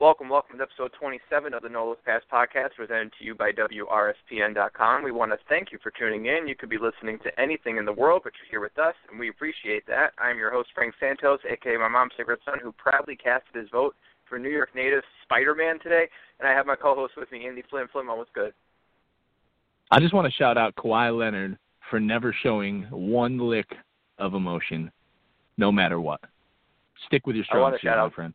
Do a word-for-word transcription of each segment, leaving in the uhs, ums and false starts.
Welcome, welcome to episode twenty-seven of the No Look Pass podcast, presented to you by W R S P N dot com. We want to thank you for tuning in. You could be listening to anything in the world, but you're here with us, and we appreciate that. I'm your host, Frank Santos, a k a my mom's favorite son, who proudly casted his vote for New York native Spider-Man today, and I have my co-host with me, Andy Flynn. Flynn, what's good? I just want to shout out Kawhi Leonard for never showing one lick of emotion, no matter what. Stick with your strong suit, my friend.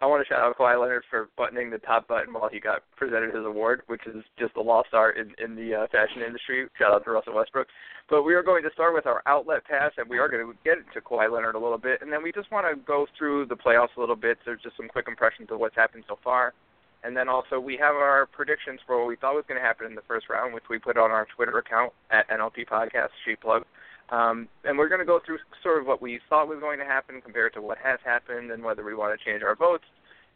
I want to shout out Kawhi Leonard for buttoning the top button while he got presented his award, which is just a lost art in, in the uh, fashion industry. Shout out to Russell Westbrook. But we are going to start with our outlet pass, and we are going to get into Kawhi Leonard a little bit, and then we just want to go through the playoffs a little bit. There's just some quick impressions of what's happened so far. And then also we have our predictions for what we thought was going to happen in the first round, which we put on our Twitter account at N L P Podcast, sheet plug. Um, and we're going to go through sort of what we thought was going to happen compared to what has happened and whether we want to change our votes.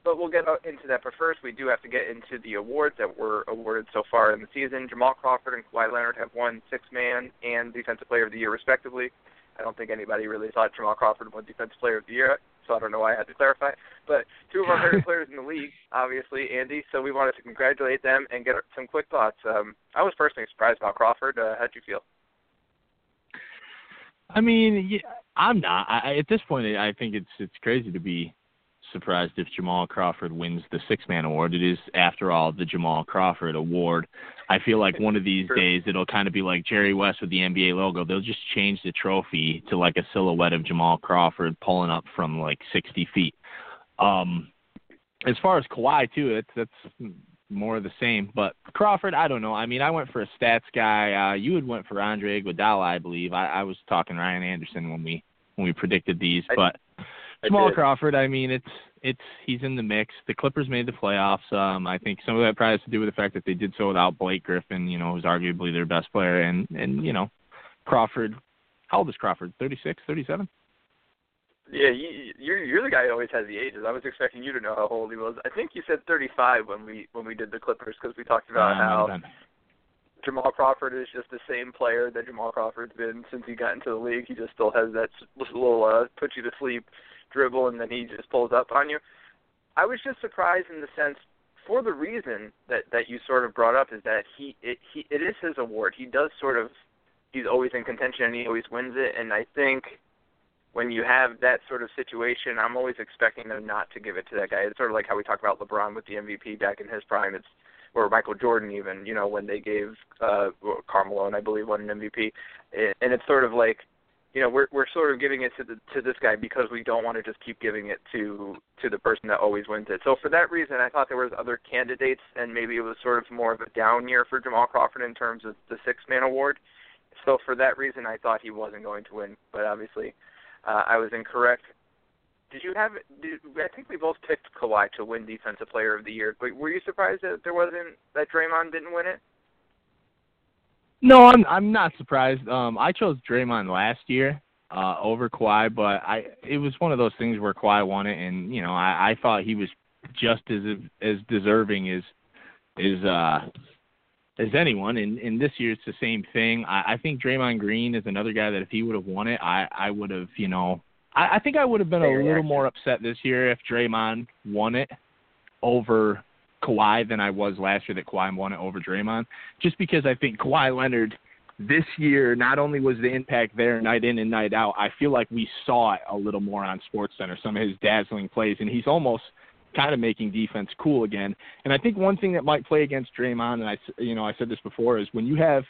But we'll get into that. But first, we do have to get into the awards that were awarded so far in the season. Jamal Crawford and Kawhi Leonard have won Sixth Man and Defensive Player of the Year, respectively. I don't think anybody really thought Jamal Crawford won Defensive Player of the Year, so I don't know why I had to clarify. But two of our favorite players in the league, obviously, Andy, so we wanted to congratulate them and get some quick thoughts. Um, I was personally surprised about Crawford. Uh, how'd you feel? I mean, yeah, I'm not. I, at this point, I think it's it's crazy to be surprised if Jamal Crawford wins the Sixth Man Award. It is, after all, the Jamal Crawford Award. I feel like one of these days it'll kind of be like Jerry West with the N B A logo. They'll just change the trophy to like a silhouette of Jamal Crawford pulling up from like sixty feet. Um, as far as Kawhi, too, it's, that's more of the same. But Crawford, I don't know. I mean, I went for a stats guy. Uh, you had went for Andre Iguodala, I believe. I, I was talking Ryan Anderson when we when we predicted these. But I, Jamal I Crawford, I mean, it's it's he's in the mix. The Clippers made the playoffs. Um, I think some of that probably has to do with the fact that they did so without Blake Griffin, you know, who's arguably their best player. And, and you know, Crawford, how old is Crawford? thirty-six, thirty-seven? Yeah, you, you're you're the guy who always has the ages. I was expecting you to know how old he was. I think you said thirty-five when we when we did the Clippers, because we talked about how done. Jamal Crawford is just the same player that Jamal Crawford's been since he got into the league. He just still has that little uh, put you to sleep dribble, and then he just pulls up on you. I was just surprised in the sense, for the reason that, that you sort of brought up, is that he it he it is his award. He does sort of he's always in contention and he always wins it, and I think when you have that sort of situation, I'm always expecting them not to give it to that guy. It's sort of like how we talk about LeBron with the M V P back in his prime. It's or Michael Jordan even, you know, when they gave uh, Carmelo, and I believe won an M V P. And it's sort of like, you know, we're we're sort of giving it to the to this guy because we don't want to just keep giving it to to the person that always wins it. So for that reason, I thought there was other candidates, and maybe it was sort of more of a down year for Jamal Crawford in terms of the Sixth Man Award. So for that reason, I thought he wasn't going to win, but obviously Uh, I was incorrect. Did you have? Did, I think we both picked Kawhi to win Defensive Player of the Year. But were you surprised that there wasn't that Draymond didn't win it? No, I'm I'm not surprised. Um, I chose Draymond last year uh, over Kawhi, but I it was one of those things where Kawhi won it, and you know I, I thought he was just as as deserving as as uh, as anyone. And, and this year it's the same thing. I, I think Draymond Green is another guy that if he would have won it, I, I would have, you know, I, I think I would have been a little more upset this year if Draymond won it over Kawhi than I was last year that Kawhi won it over Draymond, just because I think Kawhi Leonard this year, not only was the impact there night in and night out, I feel like we saw it a little more on SportsCenter, some of his dazzling plays, and he's almost kind of making defense cool again. And I think one thing that might play against Draymond, and I, you know, I said this before, is when you have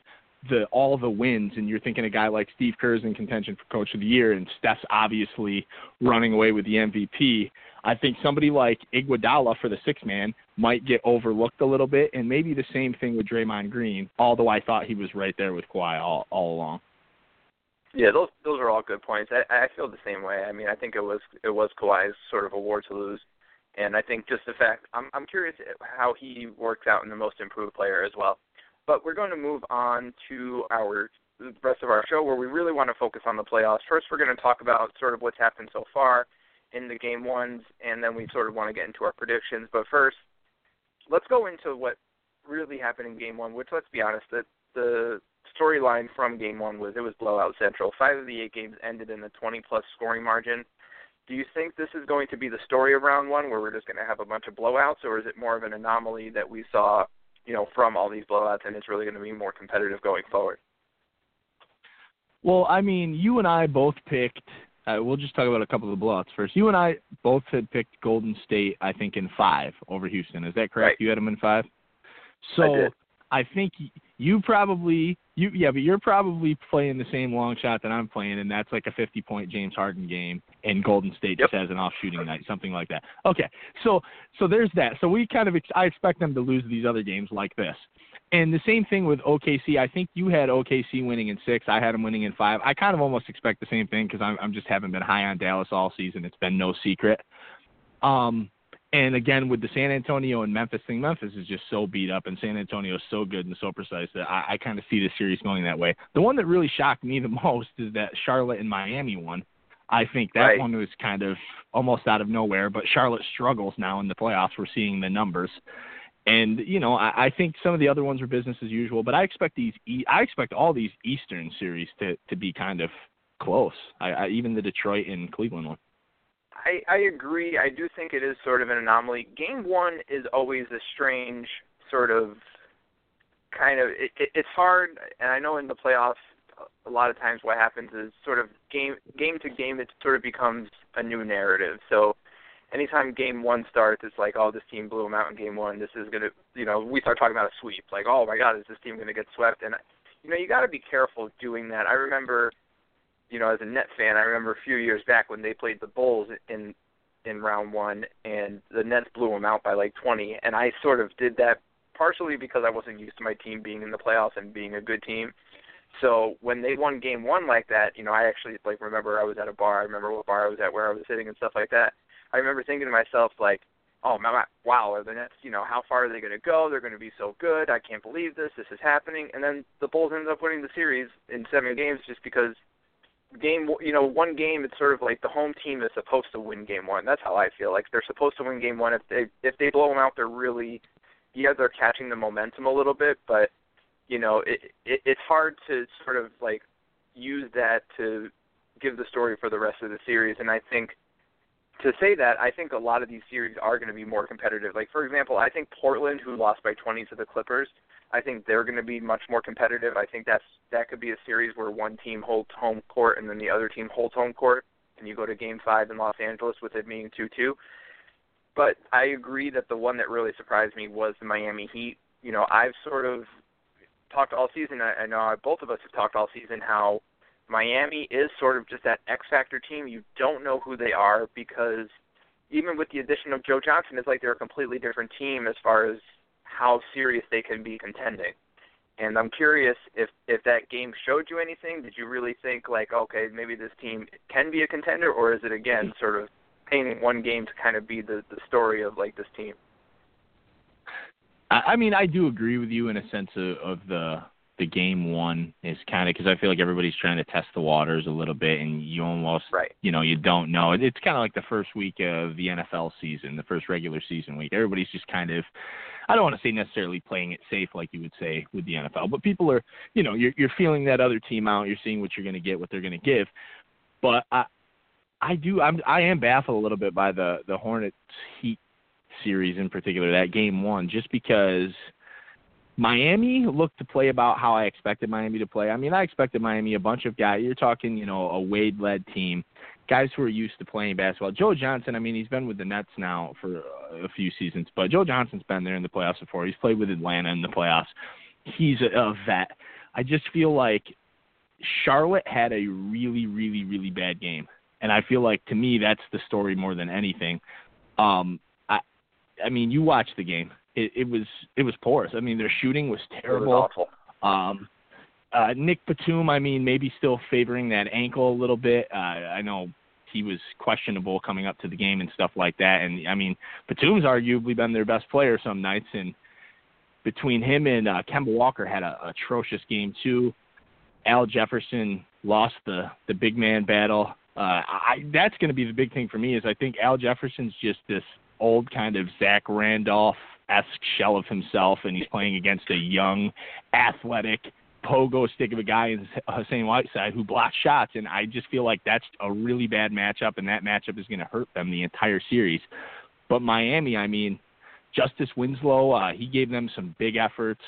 the all the wins and you're thinking a guy like Steve Kerr is in contention for Coach of the Year and Steph's obviously running away with the M V P, I think somebody like Iguodala for the Sixth Man might get overlooked a little bit, and maybe the same thing with Draymond Green, although I thought he was right there with Kawhi all, all along. Yeah, those those are all good points. I, I feel the same way. I mean, I think it was it was Kawhi's sort of award to lose, and I think just the fact I'm I'm curious how he works out in the Most Improved Player as well. But we're going to move on to our the rest of our show where we really want to focus on the playoffs. First, we're going to talk about sort of what's happened so far in the game ones, and then we sort of want to get into our predictions. But first, let's go into what really happened in game one, which, let's be honest, that the storyline from game one was it was blowout central. Five of the eight games ended in the twenty-plus scoring margin. Do you think this is going to be the story of round one where we're just going to have a bunch of blowouts, or is it more of an anomaly that we saw, you know, from all these blowouts, and it's really going to be more competitive going forward? Well, I mean, you and I both picked uh, – we'll just talk about a couple of the blowouts first. You and I both had picked Golden State, I think, in five over Houston. Is that correct? Right. You had them in five? So I did. I think you probably – you yeah, but you're probably playing the same long shot that I'm playing, and that's like a fifty-point James Harden game, and Golden State yep. just has an off-shooting night, something like that. Okay, so so there's that. So we kind of ex- – I expect them to lose these other games like this. And the same thing with O K C. I think you had O K C winning in six. I had them winning in five. I kind of almost expect the same thing because I'm, I'm just haven't been high on Dallas all season. It's been no secret. Um, and, again, with the San Antonio and Memphis thing, Memphis is just so beat up, and San Antonio is so good and so precise that I, I kind of see the series going that way. The one that really shocked me the most is that Charlotte and Miami one. I think that right. one was kind of almost out of nowhere, but Charlotte struggles now in the playoffs. We're seeing the numbers. And, you know, I, I think some of the other ones are business as usual, but I expect these, I expect all these Eastern series to, to be kind of close, I, I, even the Detroit and Cleveland one. I, I agree. I do think it is sort of an anomaly. Game one is always a strange sort of kind of it, – it, it's hard, and I know in the playoffs a lot of times what happens is sort of game, game to game it sort of becomes a new narrative. So – anytime game one starts, it's like, oh, this team blew them out in game one. This is going to, you know, we start talking about a sweep. Like, oh, my God, is this team going to get swept? And, you know, you got to be careful doing that. I remember, you know, as a Net fan, I remember a few years back when they played the Bulls in in round one, and the Nets blew them out by like twenty. And I sort of did that partially because I wasn't used to my team being in the playoffs and being a good team. So when they won game one like that, you know, I actually, like, remember I was at a bar. I remember what bar I was at, where I was sitting and stuff like that. I remember thinking to myself, like, oh, my, wow, are the Nets, you know, how far are they going to go? They're going to be so good. I can't believe this. This is happening. And then the Bulls ended up winning the series in seven games just because game, you know, one game, it's sort of like the home team is supposed to win game one. That's how I feel. Like, they're supposed to win game one. If they if they blow them out, they're really, yeah, they're catching the momentum a little bit. But, you know, it, it it's hard to sort of, like, use that to give the story for the rest of the series. And I think, to say that, I think a lot of these series are going to be more competitive. Like, for example, I think Portland, who lost by twenty to the Clippers, I think they're going to be much more competitive. I think that's that could be a series where one team holds home court and then the other team holds home court, and you go to Game five in Los Angeles with it being two two. But I agree that the one that really surprised me was the Miami Heat. You know, I've sort of talked all season, I, I know both of us have talked all season how Miami is sort of just that X-Factor team. You don't know who they are because even with the addition of Joe Johnson, it's like they're a completely different team as far as how serious they can be contending. And I'm curious if, if that game showed you anything. Did you really think, like, okay, maybe this team can be a contender, or is it, again, sort of painting one game to kind of be the, the story of, like, this team? I mean, I do agree with you in a sense of, of the – the game one is kind of, because I feel like everybody's trying to test the waters a little bit, and you almost, right. you know, you don't know. It's kind of like the first week of the N F L season, the first regular season week. Everybody's just kind of, I don't want to say necessarily playing it safe like you would say with the N F L, but people are, you know, you're, you're feeling that other team out. You're seeing what you're going to get, what they're going to give. But I, I do, I'm, I am baffled a little bit by the, the Hornets Heat series in particular, that game one, just because Miami looked to play about how I expected Miami to play. I mean, I expected Miami, a bunch of guys. You're talking, you know, a Wade-led team, guys who are used to playing basketball. Joe Johnson, I mean, he's been with the Nets now for a few seasons, but Joe Johnson's been there in the playoffs before. He's played with Atlanta in the playoffs. He's a, a vet. I just feel like Charlotte had a really, really, really bad game, and I feel like, to me, that's the story more than anything. Um, I, I mean, you watched the game. It, it was it was porous. I mean, their shooting was terrible. It was awful. Um, Uh, Nick Batum, I mean, maybe still favoring that ankle a little bit. Uh, I know he was questionable coming up to the game and stuff like that. And, I mean, Batum's arguably been their best player some nights. And between him and uh, Kemba Walker had a, a atrocious game, too. Al Jefferson lost the, the big man battle. Uh, I, that's going to be the big thing for me is I think Al Jefferson's just this old kind of Zach Randolph-esque shell of himself, and he's playing against a young, athletic, pogo stick of a guy in Hassan Whiteside who blocks shots, and I just feel like that's a really bad matchup, and that matchup is going to hurt them the entire series. But Miami, I mean, Justice Winslow, uh, he gave them some big efforts.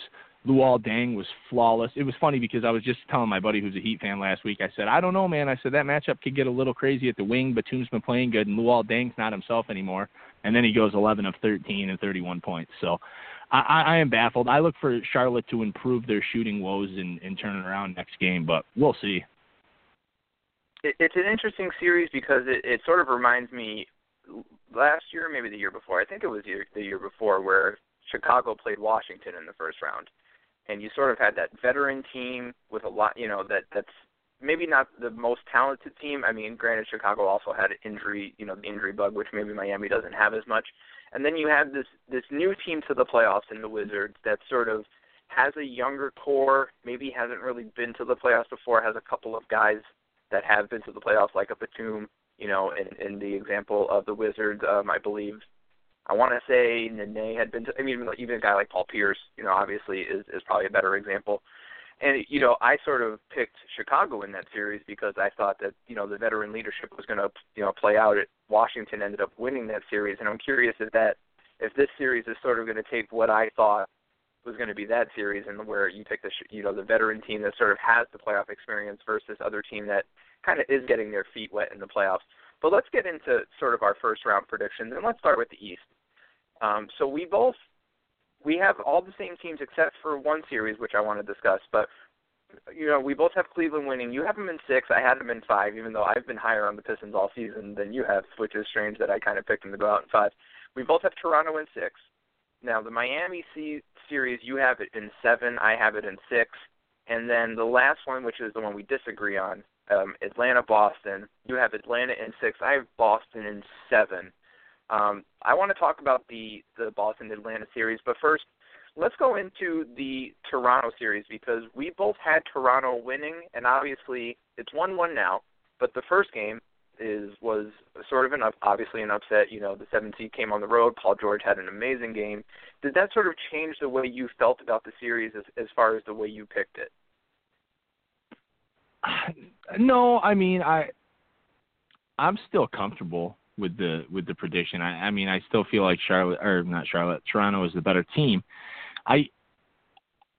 Luol Deng was flawless. It was funny because I was just telling my buddy who's a Heat fan last week, I said, I don't know, man. I said, that matchup could get a little crazy at the wing. Batum's been playing good, and Luol Deng's not himself anymore. And then he goes eleven of thirteen and thirty-one points. So I, I am baffled. I look for Charlotte to improve their shooting woes and, and turn it around next game, but we'll see. It, it's an interesting series because it, it sort of reminds me last year, maybe the year before. I think it was year, the year before where Chicago played Washington in the first round. And you sort of had that veteran team with a lot, you know, that that's maybe not the most talented team. I mean, granted, Chicago also had an injury, you know, the injury bug, which maybe Miami doesn't have as much. And then you have this, this new team to the playoffs in the Wizards that sort of has a younger core, maybe hasn't really been to the playoffs before, has a couple of guys that have been to the playoffs, like a Batum, you know, in, in the example of the Wizards, um, I believe. I want to say Nene had been to, I mean, even a guy like Paul Pierce, you know, obviously is, is probably a better example. And, you know, I sort of picked Chicago in that series because I thought that, you know, the veteran leadership was going to, you know, play out. Washington ended up winning that series. And I'm curious if that, if this series is sort of going to take what I thought was going to be that series and where you pick the, you know, the veteran team that sort of has the playoff experience versus other team that kind of is getting their feet wet in the playoffs. But let's get into sort of our first-round predictions, and let's start with the East. Um, so we both – we have all the same teams except for one series, which I want to discuss. But, you know, we both have Cleveland winning. You have them in six. I had them in five, even though I've been higher on the Pistons all season than you have, which is strange that I kind of picked them to go out in five. We both have Toronto in six. Now, the Miami C- series, you have it in seven. I have it in six. And then the last one, which is the one we disagree on, Um, Atlanta-Boston. You have Atlanta in six. I have Boston in seven. Um, I want to talk about the, the Boston-Atlanta series, but first, let's go into the Toronto series because we both had Toronto winning, and obviously it's one one now, but the first game is was sort of an obviously an upset. You know, the seventh seed came on the road. Paul George had an amazing game. Did that sort of change the way you felt about the series as, as far as the way you picked it? No, I mean, I, I'm still comfortable with the, with the prediction. I, I mean, I still feel like Charlotte or not Charlotte, Toronto is the better team. I,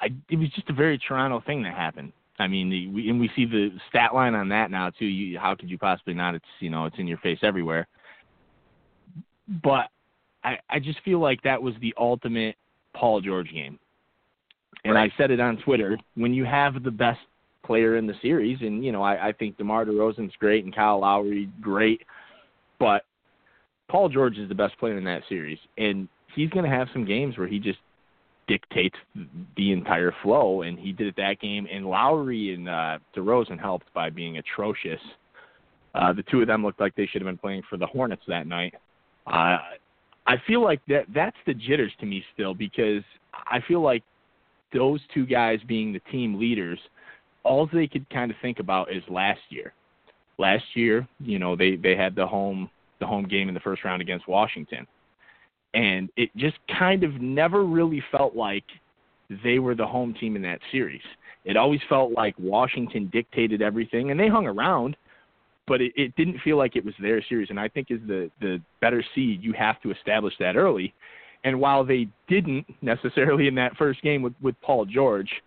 I, it was just a very Toronto thing that happened. I mean, the, we, and we see the stat line on that now too. You, how could you possibly not? It's, you know, it's in your face everywhere, but I, I just feel like that was the ultimate Paul George game. And right. I said it on Twitter, when you have the best player in the series, and you know I, I think DeMar DeRozan's great and Kyle Lowry great, but Paul George is the best player in that series, and he's going to have some games where he just dictates the entire flow, and he did it that game. And Lowry and uh, DeRozan helped by being atrocious. Uh, the two of them looked like they should have been playing for the Hornets that night. Uh, I feel like that that's the jitters to me still because I feel like those two guys being the team leaders. All they could kind of think about is last year. Last year, you know, they, they had the home the home game in the first round against Washington. And it just kind of never really felt like they were the home team in that series. It always felt like Washington dictated everything, and they hung around, but it, it didn't feel like it was their series. And I think as the, the better seed, you have to establish that early. And while they didn't necessarily in that first game with, with Paul George –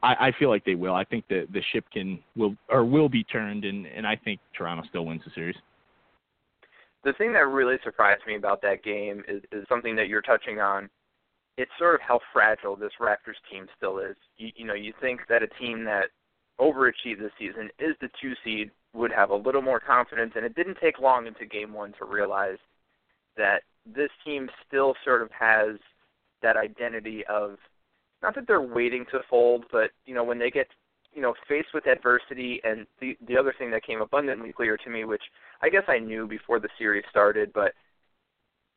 I, I feel like they will. I think the, the ship can will or will be turned, and, and I think Toronto still wins the series. The thing that really surprised me about that game is, is something that you're touching on. It's sort of how fragile this Raptors team still is. You, you know, you think that a team that overachieved this season is the two seed would have a little more confidence, and it didn't take long into game one to realize that this team still sort of has that identity of, not that they're waiting to fold, but, you know, when they get you know, faced with adversity, and the the other thing that came abundantly clear to me, which I guess I knew before the series started, but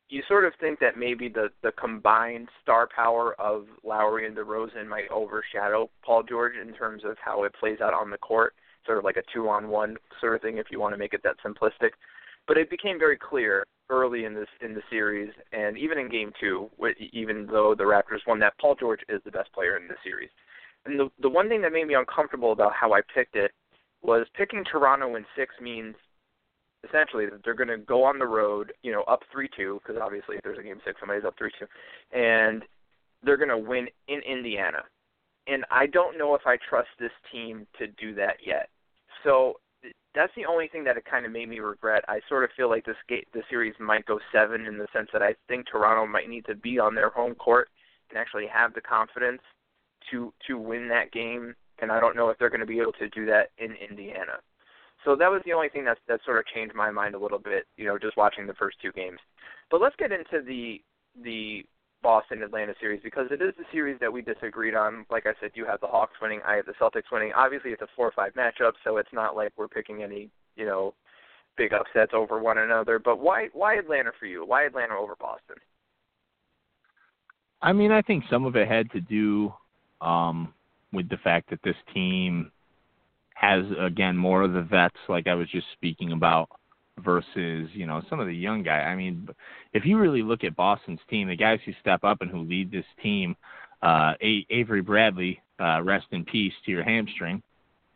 you sort of think that maybe the, the combined star power of Lowry and DeRozan might overshadow Paul George in terms of how it plays out on the court, sort of like a two-on-one sort of thing, if you want to make it that simplistic. But it became very clear early in this in the series, and even in Game Two, even though the Raptors won, that Paul George is the best player in the series. And the the one thing that made me uncomfortable about how I picked it was picking Toronto in six means essentially that they're going to go on the road, you know, up three two, because obviously if there's a Game Six, somebody's up three two, and they're going to win in Indiana. And I don't know if I trust this team to do that yet. So that's the only thing that it kind of made me regret. I sort of feel like this ga- the series might go seven, in the sense that I think Toronto might need to be on their home court and actually have the confidence to to win that game, and I don't know if they're going to be able to do that in Indiana. So that was the only thing that that sort of changed my mind a little bit, you know, just watching the first two games. But let's get into the the Boston-Atlanta series, because it is the series that we disagreed on. Like I said, you have the Hawks winning, I have the Celtics winning. Obviously, it's a four five matchup, so it's not like we're picking any, you know, big upsets over one another. But why why Atlanta for you? Why Atlanta over Boston? I mean, I think some of it had to do um, with the fact that this team has, again, more of the vets, like I was just speaking about, versus, you know, some of the young guys. I mean, if you really look at Boston's team, the guys who step up and who lead this team, uh, A- Avery Bradley, uh, rest in peace to your hamstring,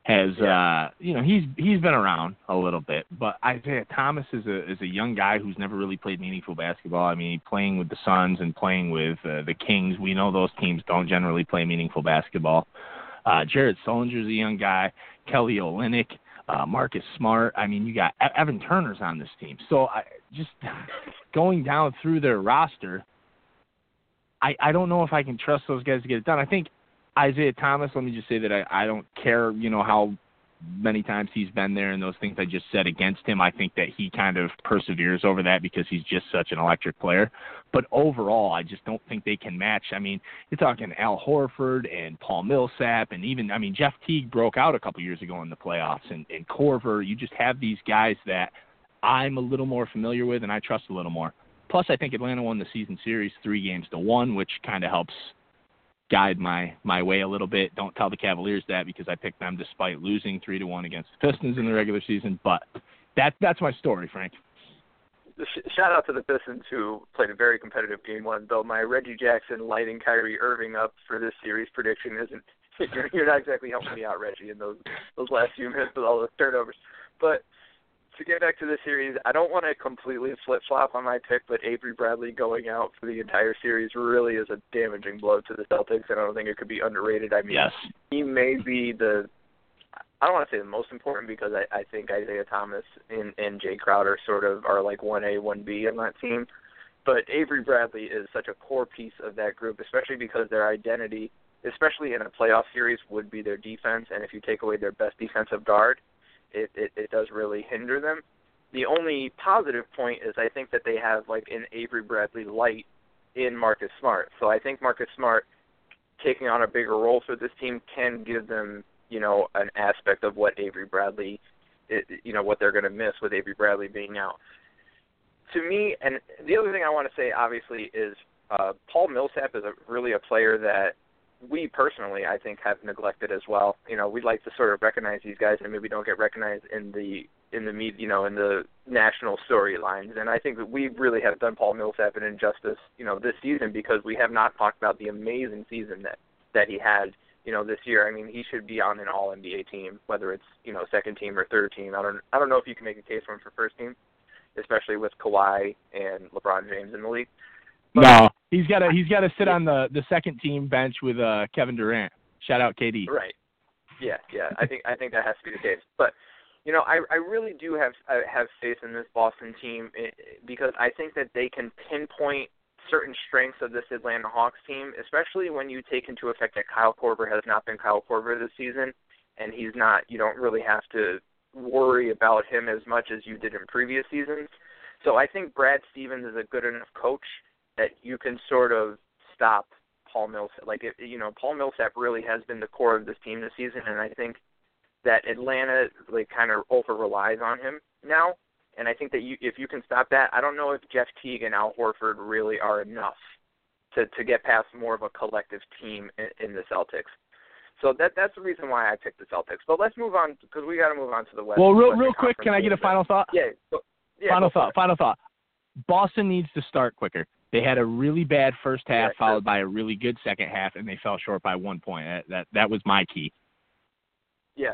has, yeah. uh, you know, he's he's been around a little bit. But Isaiah Thomas is a is a young guy who's never really played meaningful basketball. I mean, playing with the Suns and playing with uh, the Kings, we know those teams don't generally play meaningful basketball. Uh, Jared Sullinger's a young guy. Kelly Olynyk. Uh, Marcus Smart. I mean, you got Evan Turner's on this team. So I, just going down through their roster, I, I don't know if I can trust those guys to get it done. I think Isaiah Thomas, let me just say that I, I don't care, you know, how many times he's been there and those things I just said against him. I think that he kind of perseveres over that because he's just such an electric player. But overall, I just don't think they can match. I mean, you're talking Al Horford and Paul Millsap, and even, I mean, Jeff Teague broke out a couple years ago in the playoffs, and, and Corver. You just have these guys that I'm a little more familiar with and I trust a little more. Plus, I think Atlanta won the season series three games to one, which kind of helps guide my, my way a little bit. Don't tell the Cavaliers that, because I picked them despite losing three to one against the Pistons in the regular season. But that that's my story, Frank. Shout out to the Pistons, who played a very competitive game one, though my Reggie Jackson lighting Kyrie Irving up for this series prediction isn't – you're not exactly helping me out, Reggie, in those those last few minutes with all those turnovers. But to get back to the series, I don't want to completely flip-flop on my pick, but Avery Bradley going out for the entire series really is a damaging blow to the Celtics, and I don't think it could be underrated. I mean, yes. He may be the – I don't want to say the most important, because I, I think Isaiah Thomas and, and Jay Crowder sort of are like one A, one B on that team. But Avery Bradley is such a core piece of that group, especially because their identity, especially in a playoff series, would be their defense, and if you take away their best defensive guard, It, it, it does really hinder them. The only positive point is I think that they have like an Avery Bradley light in Marcus Smart. So I think Marcus Smart taking on a bigger role for this team can give them, you know, an aspect of what Avery Bradley, it, you know, what they're going to miss with Avery Bradley being out. To me, and the other thing I want to say, obviously, is uh, Paul Millsap is a, really a player that we personally, I think, have neglected as well. You know, we like to sort of recognize these guys and maybe don't get recognized in the in the media, you know, in the national storylines. And I think that we really have done Paul Millsap an injustice, you know, this season, because we have not talked about the amazing season that that he had, you know, this year. I mean, he should be on an All N B A team, whether it's, you know, second team or third team. I don't I don't know if you can make a case for him for first team, especially with Kawhi and LeBron James in the league. But no, he's got to he's got to sit on the, the second team bench with uh, Kevin Durant. Shout out K D. Right. Yeah, yeah. I think I think that has to be the case. But you know, I I really do have I have faith in this Boston team, because I think that they can pinpoint certain strengths of this Atlanta Hawks team, especially when you take into effect that Kyle Korver has not been Kyle Korver this season, and he's not. You don't really have to worry about him as much as you did in previous seasons. So I think Brad Stevens is a good enough coach that you can sort of stop Paul Millsap. Like, it, you know, Paul Millsap really has been the core of this team this season, and I think that Atlanta, like, kind of over-relies on him now. And I think that you, if you can stop that, I don't know if Jeff Teague and Al Horford really are enough to, to get past more of a collective team in, in the Celtics. So that that's the reason why I picked the Celtics. But let's move on, because we got to move on to the West. Well, real, real quick, can I get a final thought? Yeah. So, yeah final thought, final thought. Boston needs to start quicker. They had a really bad first half yeah, followed by a really good second half, and they fell short by one point. That that, that was my key. Yeah,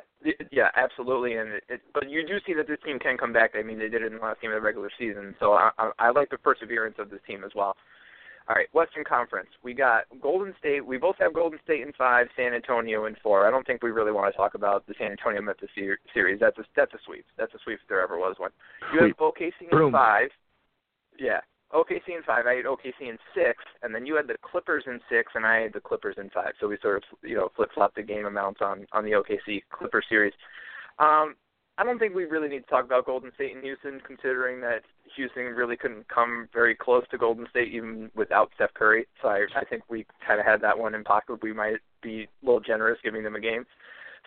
yeah, absolutely. And it, it, but you do see that this team can come back. I mean, they did it in the last game of the regular season. So I, I, I like the perseverance of this team as well. All right, Western Conference. We got Golden State. We both have Golden State in five, San Antonio in four. I don't think we really want to talk about the San Antonio-Memphis series. That's a, that's a sweep. That's a sweep if there ever was one. You have O K C in Boom. five. Yeah, O K C in five. I had O K C in six, and then you had the Clippers in six, and I had the Clippers in five. So we sort of, you know, flip-flopped the game amounts on, on the O K C Clipper series. Um, I don't think we really need to talk about Golden State and Houston, considering that Houston really couldn't come very close to Golden State even without Steph Curry. So I, I think we kind of had that one in pocket. We might be a little generous giving them a game.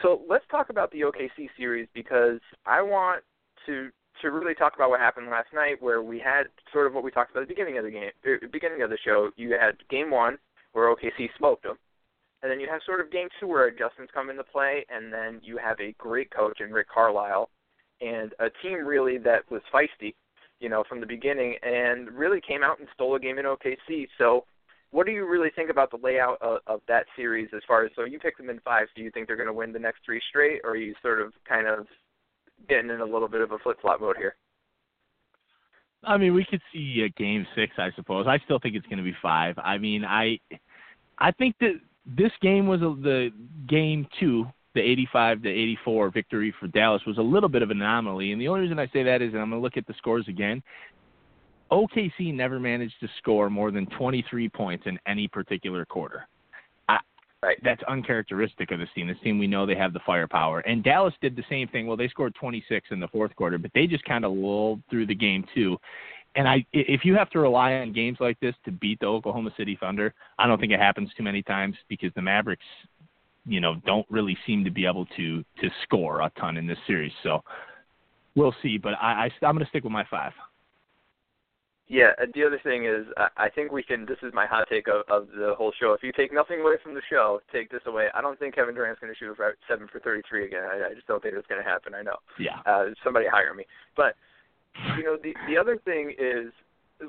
So let's talk about the O K C series, because I want to to really talk about what happened last night, where we had sort of what we talked about at the beginning of the game, beginning of the show. You had game one where O K C smoked them. And then you have sort of game two where adjustments come into play, and then you have a great coach in Rick Carlisle and a team really that was feisty, you know, from the beginning, and really came out and stole a game in O K C. So what do you really think about the layout of, of that series as far as, so you pick them in five, do you think they're going to win the next three straight, or are you sort of kind of getting in a little bit of a flip-flop mode here? I mean, we could see a game six, I suppose. I still think it's going to be five. I mean, I, I think that this game was a, the game two, the eighty-five to eighty-four victory for Dallas was a little bit of an anomaly. And the only reason I say that is, and I'm going to look at the scores again, O K C never managed to score more than twenty-three points in any particular quarter. I, right. That's uncharacteristic of this team. This team, we know they have the firepower. And Dallas did the same thing. Well, they scored twenty-six in the fourth quarter, but they just kind of lulled through the game two. And I, if you have to rely on games like this to beat the Oklahoma City Thunder, I don't think it happens too many times, because the Mavericks, you know, don't really seem to be able to to score a ton in this series. So we'll see. But I, I, I'm going to stick with my five. Yeah, the other thing is, I think we can – this is my hot take of, of the whole show. If you take nothing away from the show, take this away. I don't think Kevin Durant's going to shoot a seven for thirty-three again. I, I just don't think it's going to happen. I know. Yeah. Uh, somebody hire me. But – you know, the the other thing is,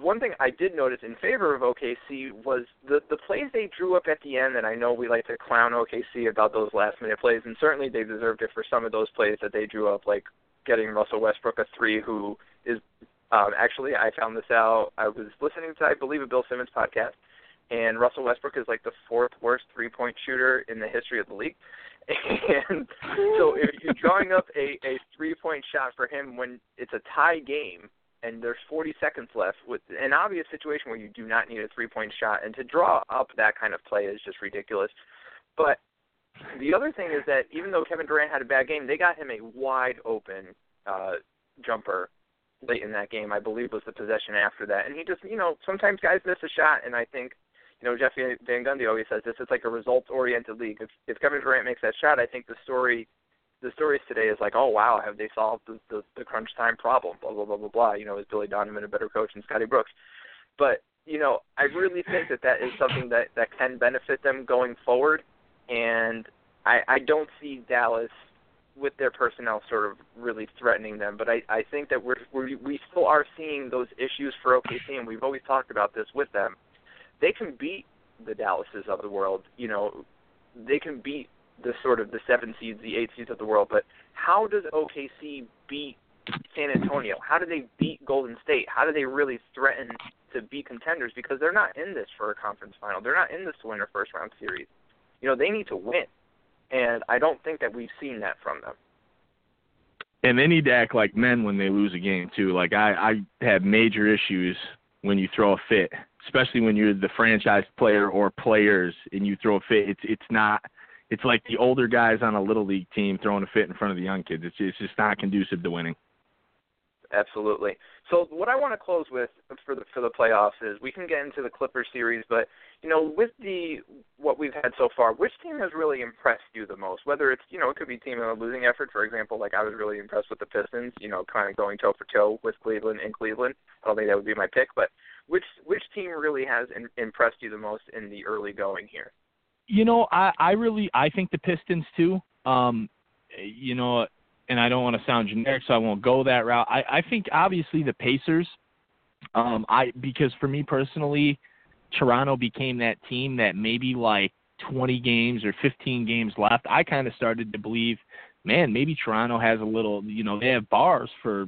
one thing I did notice in favor of O K C was the, the plays they drew up at the end, and I know we like to clown O K C about those last-minute plays, and certainly they deserved it for some of those plays that they drew up, like getting Russell Westbrook a three, who is um, actually, I found this out, I was listening to, I believe, a Bill Simmons podcast, and Russell Westbrook is like the fourth worst three-point shooter in the history of the league. And so if you're drawing up a, a three-point shot for him when it's a tie game and there's forty seconds left, with an obvious situation where you do not need a three-point shot, and to draw up that kind of play is just ridiculous. But the other thing is that even though Kevin Durant had a bad game, they got him a wide-open uh, jumper late in that game, I believe was the possession after that. And he just, you know, sometimes guys miss a shot, and I think, you know, Jeffrey Van Gundy always says this. It's like a results-oriented league. If, if Kevin Durant makes that shot, I think the story, the stories today is like, oh wow, have they solved the, the, the crunch time problem? Blah blah blah blah blah. You know, is Billy Donovan a better coach than Scottie Brooks? But you know, I really think that that is something that, that can benefit them going forward. And I, I don't see Dallas with their personnel sort of really threatening them. But I, I think that we're, we're we still are seeing those issues for O K C, and we've always talked about this with them. They can beat the Dallases of the world, you know, they can beat the sort of the seven seeds, the eight seeds of the world, but how does O K C beat San Antonio? How do they beat Golden State? How do they really threaten to be contenders? Because they're not in this for a conference final. They're not in this to win a first-round series. You know, they need to win, and I don't think that we've seen that from them. And they need to act like men when they lose a game, too. Like, I, I have major issues when you throw a fit, especially when you're the franchise player or players and you throw a fit. It's it's not – it's like the older guys on a Little League team throwing a fit in front of the young kids. It's, it's just not conducive to winning. Absolutely. So what I want to close with for the for the playoffs is we can get into the Clippers series, but you know, with the what we've had so far, which team has really impressed you the most? Whether it's, you know, it could be team in a losing effort, for example, like I was really impressed with the Pistons, you know, kind of going toe for toe with Cleveland in Cleveland. I don't think that would be my pick, but which which team really has in, impressed you the most in the early going here? You know, I, I really I think the Pistons too. Um, you know, and I don't want to sound generic, so I won't go that route. I, I think, obviously, the Pacers, um, I because for me personally, Toronto became that team that maybe like twenty games or fifteen games left. I kind of started to believe, man, maybe Toronto has a little, you know, they have bars for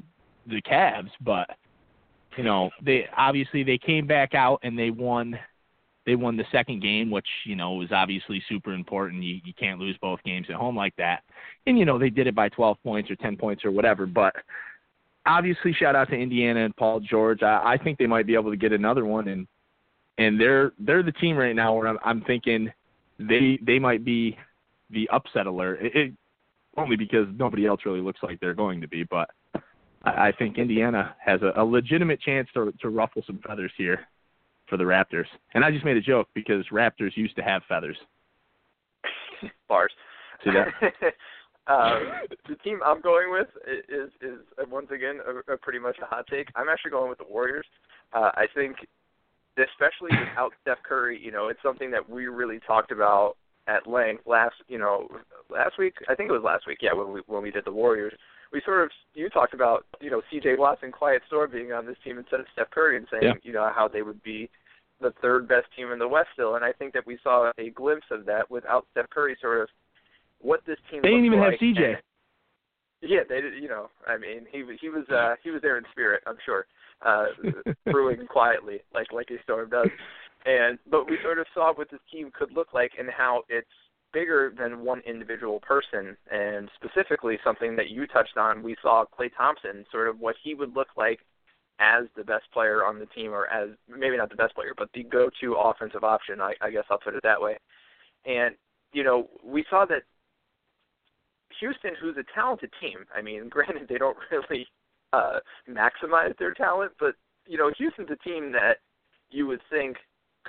the Cavs, but, you know, they obviously they came back out and they won They won the second game, which, you know, was obviously super important. You, you can't lose both games at home like that. And, you know, they did it by twelve points or ten points or whatever. But obviously, shout out to Indiana and Paul George. I, I think they might be able to get another one. And and they're they're the team right now where I'm, I'm thinking they they might be the upset alert, it, it, only because nobody else really looks like they're going to be. But I, I think Indiana has a, a legitimate chance to to ruffle some feathers here for the Raptors. And I just made a joke because Raptors used to have feathers. Bars. See that? um, the team I'm going with is, is once again, a, a pretty much a hot take. I'm actually going with the Warriors. Uh, I think, especially without Steph Curry, you know, it's something that we really talked about at length last, you know, last week. I think it was last week, yeah, when we, when we did the Warriors. We sort of, you talked about, you know, C J Watts and Quiet Storm being on this team instead of Steph Curry and saying, yeah. you know, how they would be the third best team in the West still. And I think that we saw a glimpse of that without Steph Curry, sort of what this team They didn't even like. have C J. And, yeah, they did, you know, I mean, he, he was uh, he was there in spirit, I'm sure, uh, brewing quietly like, like a storm does. And but we sort of saw what this team could look like and how it's bigger than one individual person, and specifically something that you touched on, we saw Klay Thompson, sort of what he would look like as the best player on the team, or as maybe not the best player, but the go-to offensive option, I, I guess I'll put it that way. And, you know, we saw that Houston, who's a talented team, I mean, granted, they don't really uh, maximize their talent, but, you know, Houston's a team that you would think